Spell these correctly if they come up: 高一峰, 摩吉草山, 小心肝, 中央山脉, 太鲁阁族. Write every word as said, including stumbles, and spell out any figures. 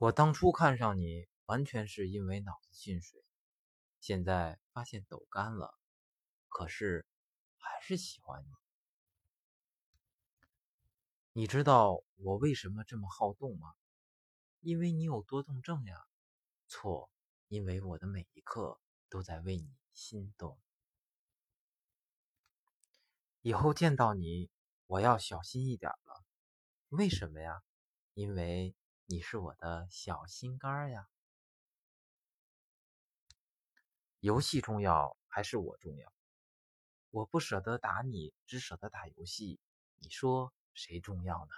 我当初看上你，完全是因为脑子进水，现在发现抖干了，可是还是喜欢你。你知道我为什么这么好动吗？因为你有多动症呀。错，因为我的每一刻都在为你心动。以后见到你，我要小心一点了。为什么呀？因为你是我的小心肝呀。游戏重要还是我重要？我不舍得打你，只舍得打游戏。你说谁重要呢？